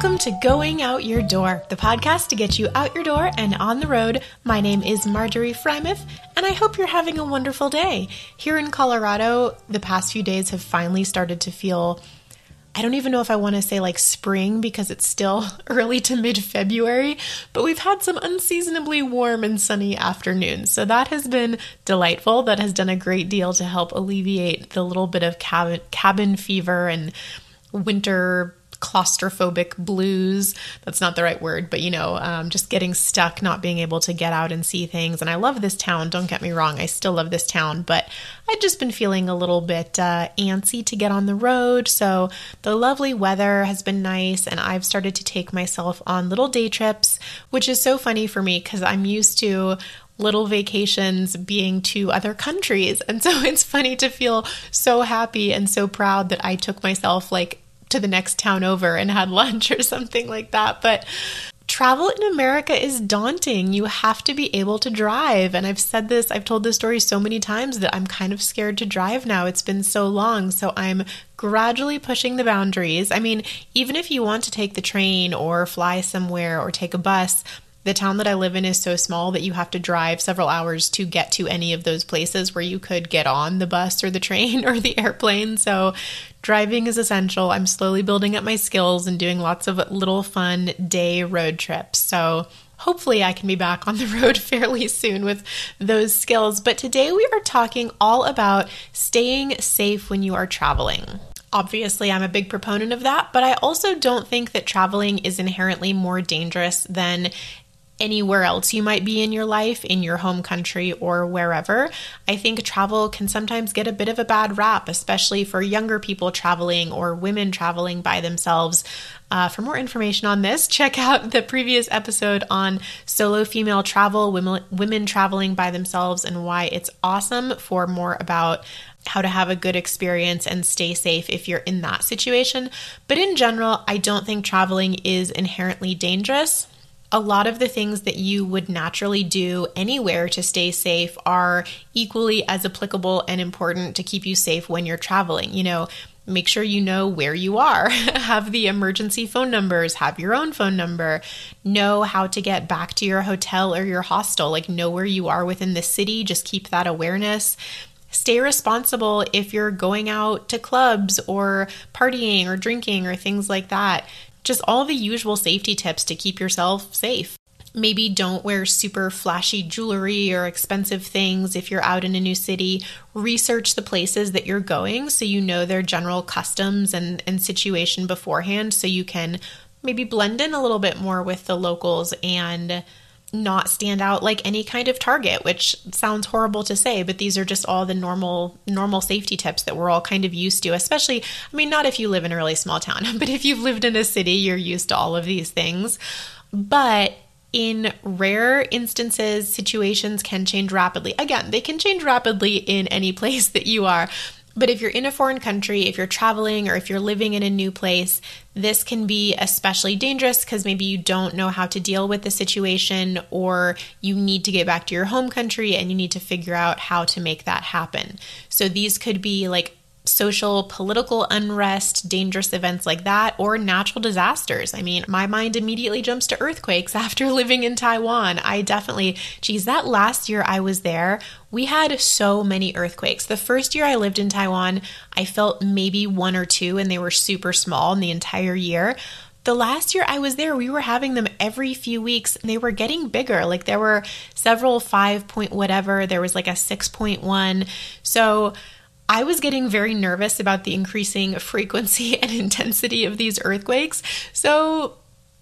Welcome to Going Out Your Door, the podcast to get you out your door and on the road. My name is Marjorie Frymouth, and I hope you're having a wonderful day. Here in Colorado, the past few days have finally started to feel, I don't even know if I want to say like spring because it's still early to mid-February, but we've had some unseasonably warm and sunny afternoons. So that has been delightful. That has done a great deal to help alleviate the little bit of cabin fever and winter claustrophobic blues. That's not the right word, but just getting stuck, not being able to get out and see things. And I love this town. Don't get me wrong. I still love this town, but I've just been feeling a little bit antsy to get on the road. So the lovely weather has been nice, and I've started to take myself on little day trips, which is so funny for me because I'm used to little vacations being to other countries. And so it's funny to feel so happy and so proud that I took myself like to the next town over and had lunch or something like that. But travel in America is daunting. You have to be able to drive. And I've told this story so many times that I'm kind of scared to drive now. It's been so long. So I'm gradually pushing the boundaries. I mean, even if you want to take the train or fly somewhere or take a bus, the town that I live in is so small that you have to drive several hours to get to any of those places where you could get on the bus or the train or the airplane. So driving is essential. I'm slowly building up my skills and doing lots of little fun day road trips. So hopefully I can be back on the road fairly soon with those skills. But today we are talking all about staying safe when you are traveling. Obviously, I'm a big proponent of that, but I also don't think that traveling is inherently more dangerous than anywhere else you might be in your life, in your home country or wherever. I think travel can sometimes get a bit of a bad rap, especially for younger people traveling or women traveling by themselves. For more information on this, check out the previous episode on solo female travel, women traveling by themselves and why it's awesome, for more about how to have a good experience and stay safe if you're in that situation. But in general, I don't think traveling is inherently dangerous. A lot of the things that you would naturally do anywhere to stay safe are equally as applicable and important to keep you safe when you're traveling. Make sure you know where you are, have the emergency phone numbers, have your own phone number, know how to get back to your hotel or your hostel, know where you are within the city, just keep that awareness. Stay responsible if you're going out to clubs or partying or drinking or things like that. Just all the usual safety tips to keep yourself safe. Maybe don't wear super flashy jewelry or expensive things if you're out in a new city. Research the places that you're going so you know their general customs and situation beforehand, so you can maybe blend in a little bit more with the locals and not stand out like any kind of target, which sounds horrible to say, but these are just all the normal safety tips that we're all kind of used to, especially, not if you live in a really small town, but if you've lived in a city, you're used to all of these things. But in rare instances, situations can change rapidly. Again, they can change rapidly in any place that you are. But if you're in a foreign country, if you're traveling, or if you're living in a new place, this can be especially dangerous because maybe you don't know how to deal with the situation, or you need to get back to your home country and you need to figure out how to make that happen. So these could be social, political unrest, dangerous events like that, or natural disasters. My mind immediately jumps to earthquakes after living in Taiwan. I definitely, that last year I was there, we had so many earthquakes. The first year I lived in Taiwan, I felt maybe one or two, and they were super small in the entire year. The last year I was there, we were having them every few weeks, and they were getting bigger. There were several 5 point whatever, there was a 6.1. So I was getting very nervous about the increasing frequency and intensity of these earthquakes. So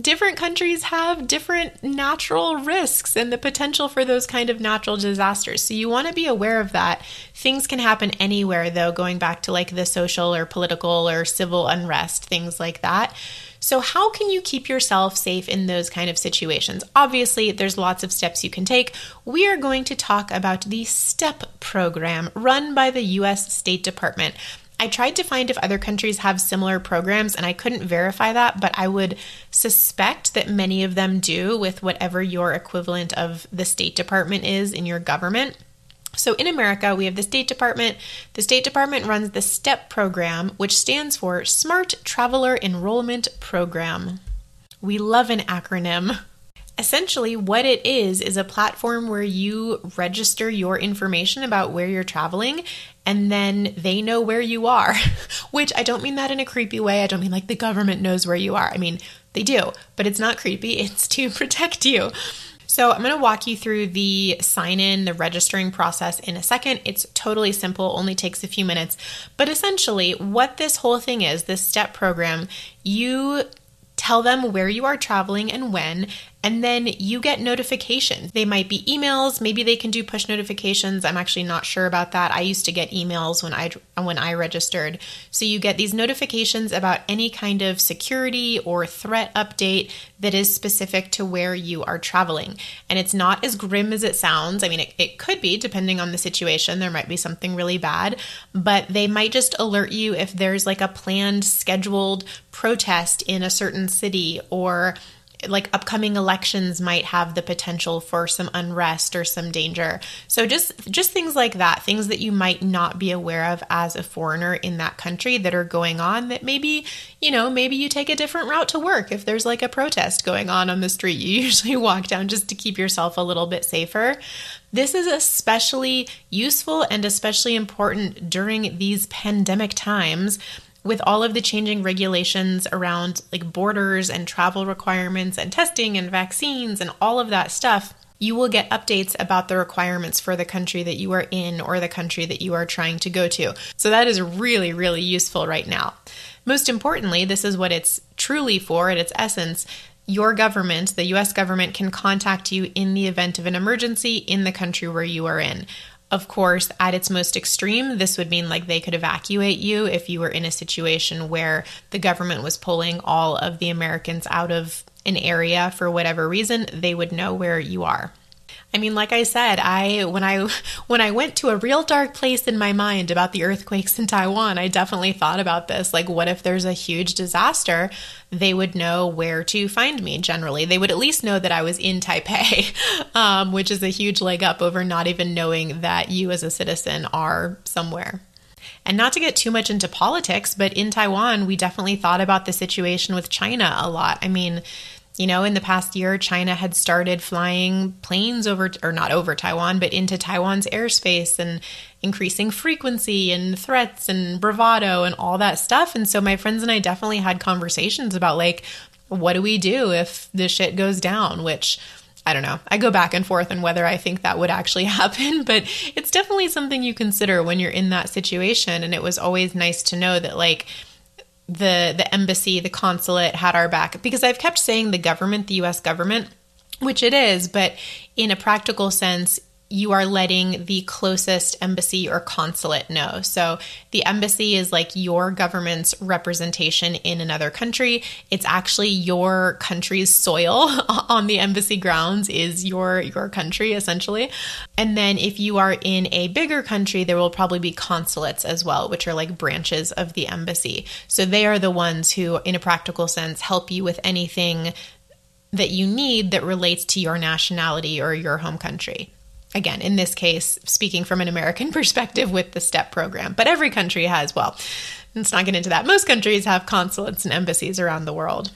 different countries have different natural risks and the potential for those kind of natural disasters. So you want to be aware of that. Things can happen anywhere, though, going back to the social or political or civil unrest, things like that. So how can you keep yourself safe in those kind of situations? Obviously, there's lots of steps you can take. We are going to talk about the STEP program run by the U.S. State Department. I tried to find if other countries have similar programs, and I couldn't verify that, but I would suspect that many of them do, with whatever your equivalent of the State Department is in your government. So in America, we have the State Department. The State Department runs the STEP program, which stands for Smart Traveler Enrollment Program. We love an acronym. Essentially, what it is a platform where you register your information about where you're traveling, and then they know where you are, which I don't mean that in a creepy way. I don't mean like the government knows where you are. I mean, they do, but it's not creepy. It's to protect you. So I'm going to walk you through the sign-in, the registering process in a second. It's totally simple, only takes a few minutes. But essentially, what this whole thing is, this STEP program, you tell them where you are traveling and when, and then you get notifications. They might be emails, maybe they can do push notifications. I'm actually not sure about that. I used to get emails when I registered. So you get these notifications about any kind of security or threat update that is specific to where you are traveling. And it's not as grim as it sounds. I mean, it could be, depending on the situation. There might be something really bad, but they might just alert you if there's like a planned, scheduled protest in a certain city, or like upcoming elections might have the potential for some unrest or some danger. So just things like that, things that you might not be aware of as a foreigner in that country that are going on, that maybe you take a different route to work if there's like a protest going on the street. You usually walk down just to keep yourself a little bit safer. This is especially useful and especially important during these pandemic times, with all of the changing regulations around like borders and travel requirements and testing and vaccines and all of that stuff. You will get updates about the requirements for the country that you are in or the country that you are trying to go to. So that is really, really useful right now. Most importantly, this is what it's truly for at its essence. Your government, the US government, can contact you in the event of an emergency in the country where you are in. Of course, at its most extreme, this would mean like they could evacuate you if you were in a situation where the government was pulling all of the Americans out of an area for whatever reason. They would know where you are. I mean, like I said, when I went to a real dark place in my mind about the earthquakes in Taiwan, I definitely thought about this. Like, what if there's a huge disaster? They would know where to find me generally. They would at least know that I was in Taipei, which is a huge leg up over not even knowing that you as a citizen are somewhere. And not to get too much into politics, but in Taiwan, we definitely thought about the situation with China a lot. I mean, in the past year, China had started flying planes into Taiwan's airspace, and increasing frequency and threats and bravado and all that stuff. And so my friends and I definitely had conversations about like, what do we do if this shit goes down? Which, I don't know, I go back and forth on whether I think that would actually happen, but it's definitely something you consider when you're in that situation. And it was always nice to know that like, the embassy, the consulate had our back, because I've kept saying the government, the US government, which it is, but in a practical sense, you are letting the closest embassy or consulate know. So the embassy is like your government's representation in another country. It's actually your country's soil on the embassy grounds is your country essentially. And then if you are in a bigger country, there will probably be consulates as well, which are like branches of the embassy. So they are the ones who, in a practical sense, help you with anything that you need that relates to your nationality or your home country. Again, in this case, speaking from an American perspective with the STEP program, but every country has, well, let's not get into that. Most countries have consulates and embassies around the world.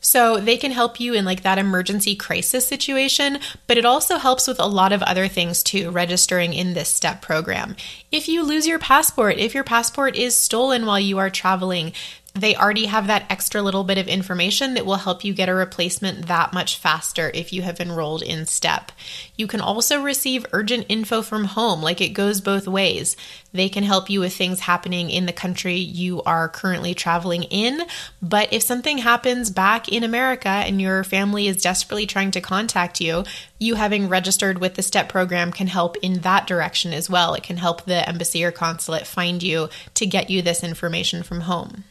So they can help you in like that emergency crisis situation, but it also helps with a lot of other things too, registering in this STEP program. If you lose your passport, if your passport is stolen while you are traveling, they already have that extra little bit of information that will help you get a replacement that much faster if you have enrolled in STEP. You can also receive urgent info from home, like it goes both ways. They can help you with things happening in the country you are currently traveling in, but if something happens back in America and your family is desperately trying to contact you, you having registered with the STEP program can help in that direction as well. It can help the embassy or consulate find you to get you this information from home.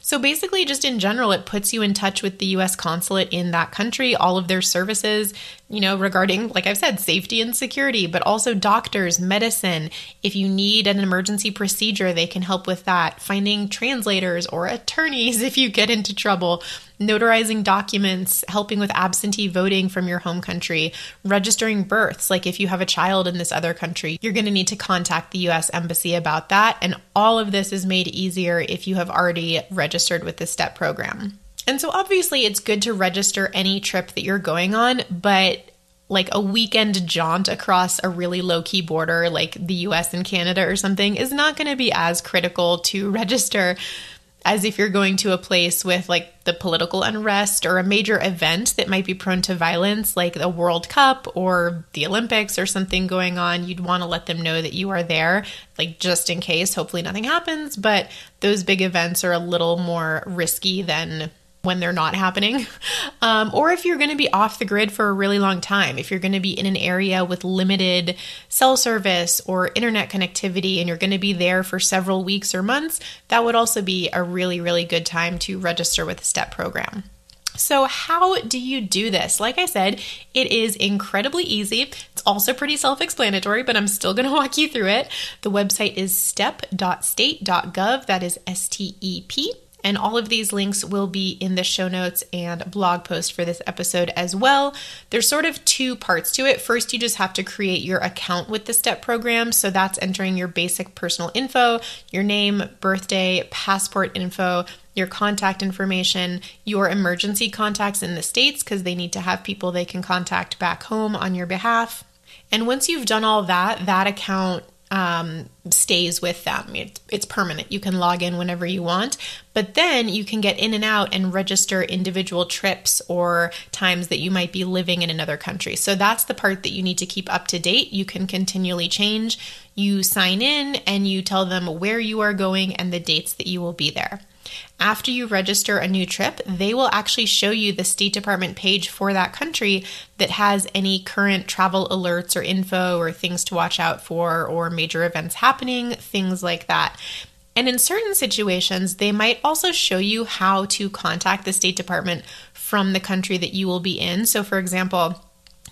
So basically, just in general, it puts you in touch with the U.S. consulate in that country, all of their services, regarding, like I've said, safety and security, but also doctors, medicine. If you need an emergency procedure, they can help with that. Finding translators or attorneys if you get into trouble, notarizing documents, helping with absentee voting from your home country, registering births. Like if you have a child in this other country, you're going to need to contact the US embassy about that. And all of this is made easier if you have already registered with the STEP program. And so obviously it's good to register any trip that you're going on, but like a weekend jaunt across a really low-key border like the US and Canada or something is not going to be as critical to register as if you're going to a place with like the political unrest or a major event that might be prone to violence, like the World Cup or the Olympics or something going on. You'd want to let them know that you are there, like just in case. Hopefully nothing happens, but those big events are a little more risky than when they're not happening. Or if you're going to be off the grid for a really long time, if you're going to be in an area with limited cell service or internet connectivity and you're going to be there for several weeks or months, that would also be a really, really good time to register with the STEP program. So how do you do this? Like I said, it is incredibly easy. It's also pretty self-explanatory, but I'm still going to walk you through it. The website is step.state.gov. That is STEP. And all of these links will be in the show notes and blog post for this episode as well. There's sort of two parts to it. First, you just have to create your account with the STEP program. So that's entering your basic personal info, your name, birthday, passport info, your contact information, your emergency contacts in the States, because they need to have people they can contact back home on your behalf. And once you've done all that, that account stays with them. It's permanent. You can log in whenever you want, but then you can get in and out and register individual trips or times that you might be living in another country. So that's the part that you need to keep up to date. You can continually change. You sign in and you tell them where you are going and the dates that you will be there. After you register a new trip, they will actually show you the State Department page for that country that has any current travel alerts or info or things to watch out for or major events happening, things like that. And in certain situations, they might also show you how to contact the State Department from the country that you will be in. So for example,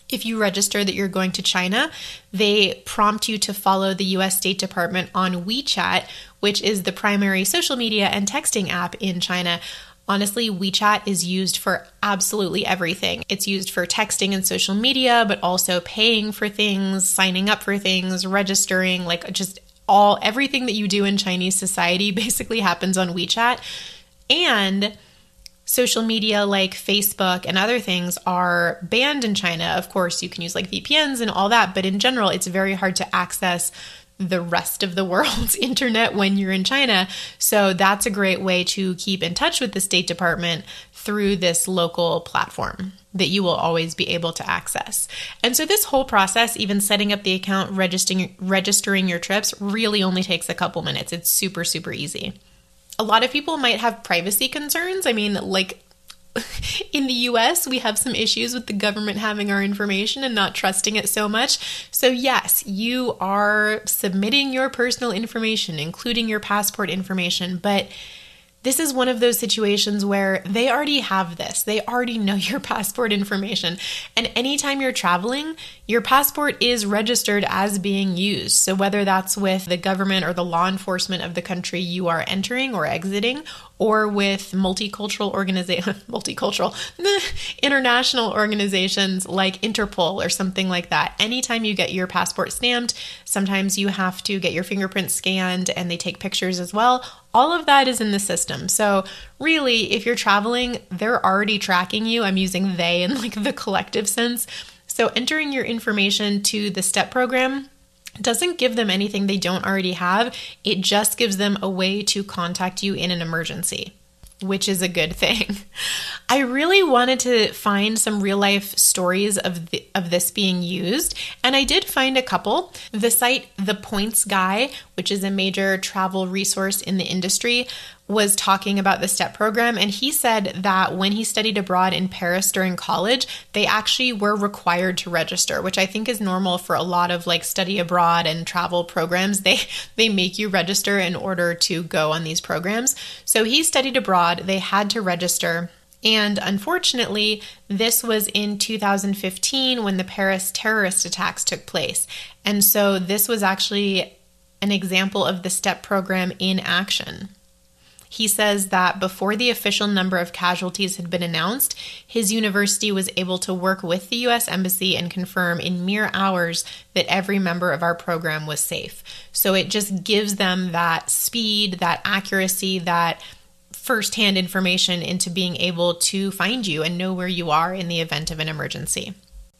if you register that you're going to China, they prompt you to follow the US State Department on WeChat, which is the primary social media and texting app in China. Honestly, WeChat is used for absolutely everything. It's used for texting and social media, but also paying for things, signing up for things, registering, like just everything that you do in Chinese society basically happens on WeChat. And social media like Facebook and other things are banned in China. Of course, you can use like VPNs and all that, but in general, it's very hard to access the rest of the world's internet when you're in China. So that's a great way to keep in touch with the State Department through this local platform that you will always be able to access. And so this whole process, even setting up the account, registering your trips, really only takes a couple minutes. It's super, super easy. A lot of people might have privacy concerns. I mean, like in the US, we have some issues with the government having our information and not trusting it so much. So yes, you are submitting your personal information, including your passport information, but this is one of those situations where they already have this. They already know your passport information. And anytime you're traveling, your passport is registered as being used. So whether that's with the government or the law enforcement of the country you are entering or exiting, or with international organizations like Interpol or something like that. Anytime you get your passport stamped, sometimes you have to get your fingerprints scanned and they take pictures as well. All of that is in the system. So really, if you're traveling, they're already tracking you. I'm using they in like the collective sense. So entering your information to the STEP program doesn't give them anything they don't already have. It just gives them a way to contact you in an emergency, which is a good thing. I really wanted to find some real life stories of this being used, and I did find a couple. The site The Points Guy, which is a major travel resource in the industry, was talking about the STEP program, and he said that when he studied abroad in Paris during college, they actually were required to register, which I think is normal for a lot of like study abroad and travel programs. They make you register in order to go on these programs. So he studied abroad, they had to register. And unfortunately, this was in 2015 when the Paris terrorist attacks took place. And so this was actually an example of the STEP program in action. He says that before the official number of casualties had been announced, his university was able to work with the U.S. Embassy and confirm in mere hours that every member of our program was safe. So it just gives them that speed, that accuracy, that firsthand information into being able to find you and know where you are in the event of an emergency.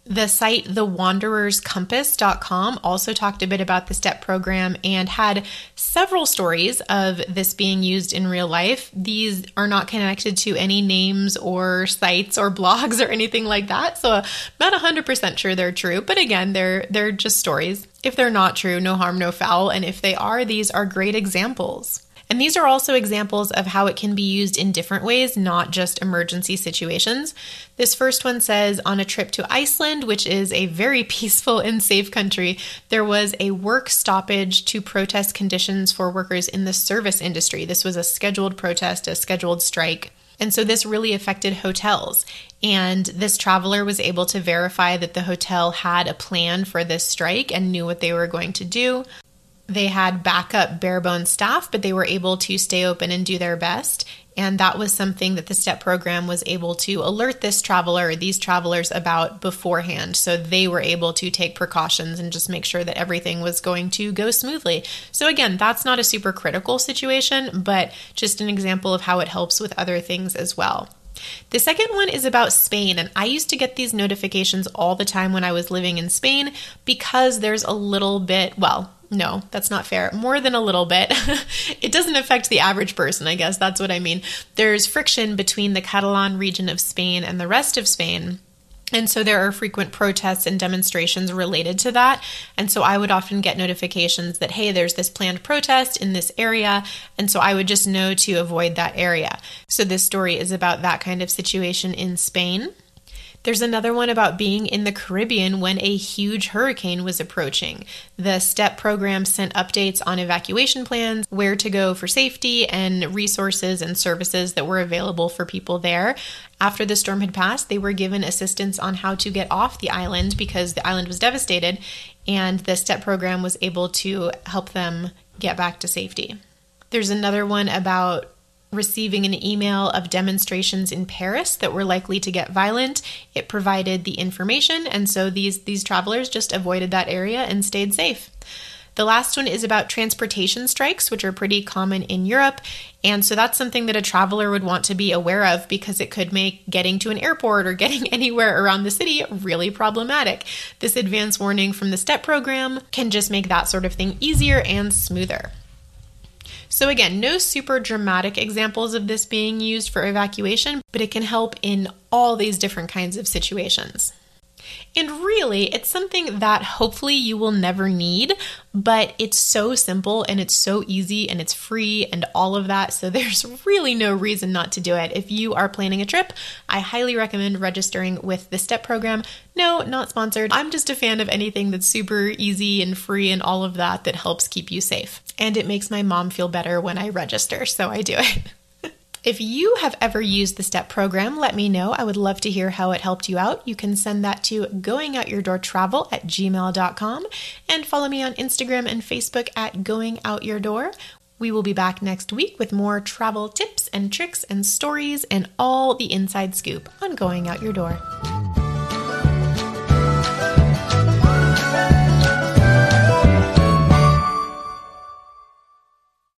The site thewandererscompass.com also talked a bit about the STEP program and had several stories of this being used in real life. These are not connected to any names or sites or blogs or anything like that, so I'm not 100% sure they're true, but again, they're just stories. If they're not true, no harm, no foul, and if they are, these are great examples. And these are also examples of how it can be used in different ways, not just emergency situations. This first one says, on a trip to Iceland, which is a very peaceful and safe country, there was a work stoppage to protest conditions for workers in the service industry. This was a scheduled protest, a scheduled strike. And so this really affected hotels. And this traveler was able to verify that the hotel had a plan for this strike and knew what they were going to do. They had backup bare-bones staff, but they were able to stay open and do their best. And that was something that the STEP program was able to alert this traveler or these travelers about beforehand. So they were able to take precautions and just make sure that everything was going to go smoothly. So again, that's not a super critical situation, but just an example of how it helps with other things as well. The second one is about Spain, and I used to get these notifications all the time when I was living in Spain because there's a little bit, well, no, that's not fair. More than a little bit. It doesn't affect the average person, I guess. That's what I mean. There's friction between the Catalan region of Spain and the rest of Spain. And so there are frequent protests and demonstrations related to that. And so I would often get notifications that, hey, there's this planned protest in this area. And so I would just know to avoid that area. So this story is about that kind of situation in Spain. There's another one about being in the Caribbean when a huge hurricane was approaching. The STEP program sent updates on evacuation plans, where to go for safety, and resources and services that were available for people there. After the storm had passed, they were given assistance on how to get off the island because the island was devastated, and the STEP program was able to help them get back to safety. There's another one about receiving an email of demonstrations in Paris that were likely to get violent. It provided the information, and so these travelers just avoided that area and stayed safe. The last one is about transportation strikes, which are pretty common in Europe. And so that's something that a traveler would want to be aware of because it could make getting to an airport or getting anywhere around the city really problematic. This advance warning from the STEP program can just make that sort of thing easier and smoother. So again, no super dramatic examples of this being used for evacuation, but it can help in all these different kinds of situations. And really, it's something that hopefully you will never need, but it's so simple and it's so easy and it's free and all of that. So there's really no reason not to do it. If you are planning a trip, I highly recommend registering with the STEP program. No, not sponsored. I'm just a fan of anything that's super easy and free and all of that that helps keep you safe. And it makes my mom feel better when I register, so I do it. If you have ever used the STEP program, let me know. I would love to hear how it helped you out. You can send that to goingoutyourdoortravel@gmail.com and follow me on Instagram and Facebook at Going Out Your Door. We will be back next week with more travel tips and tricks and stories and all the inside scoop on Going Out Your Door.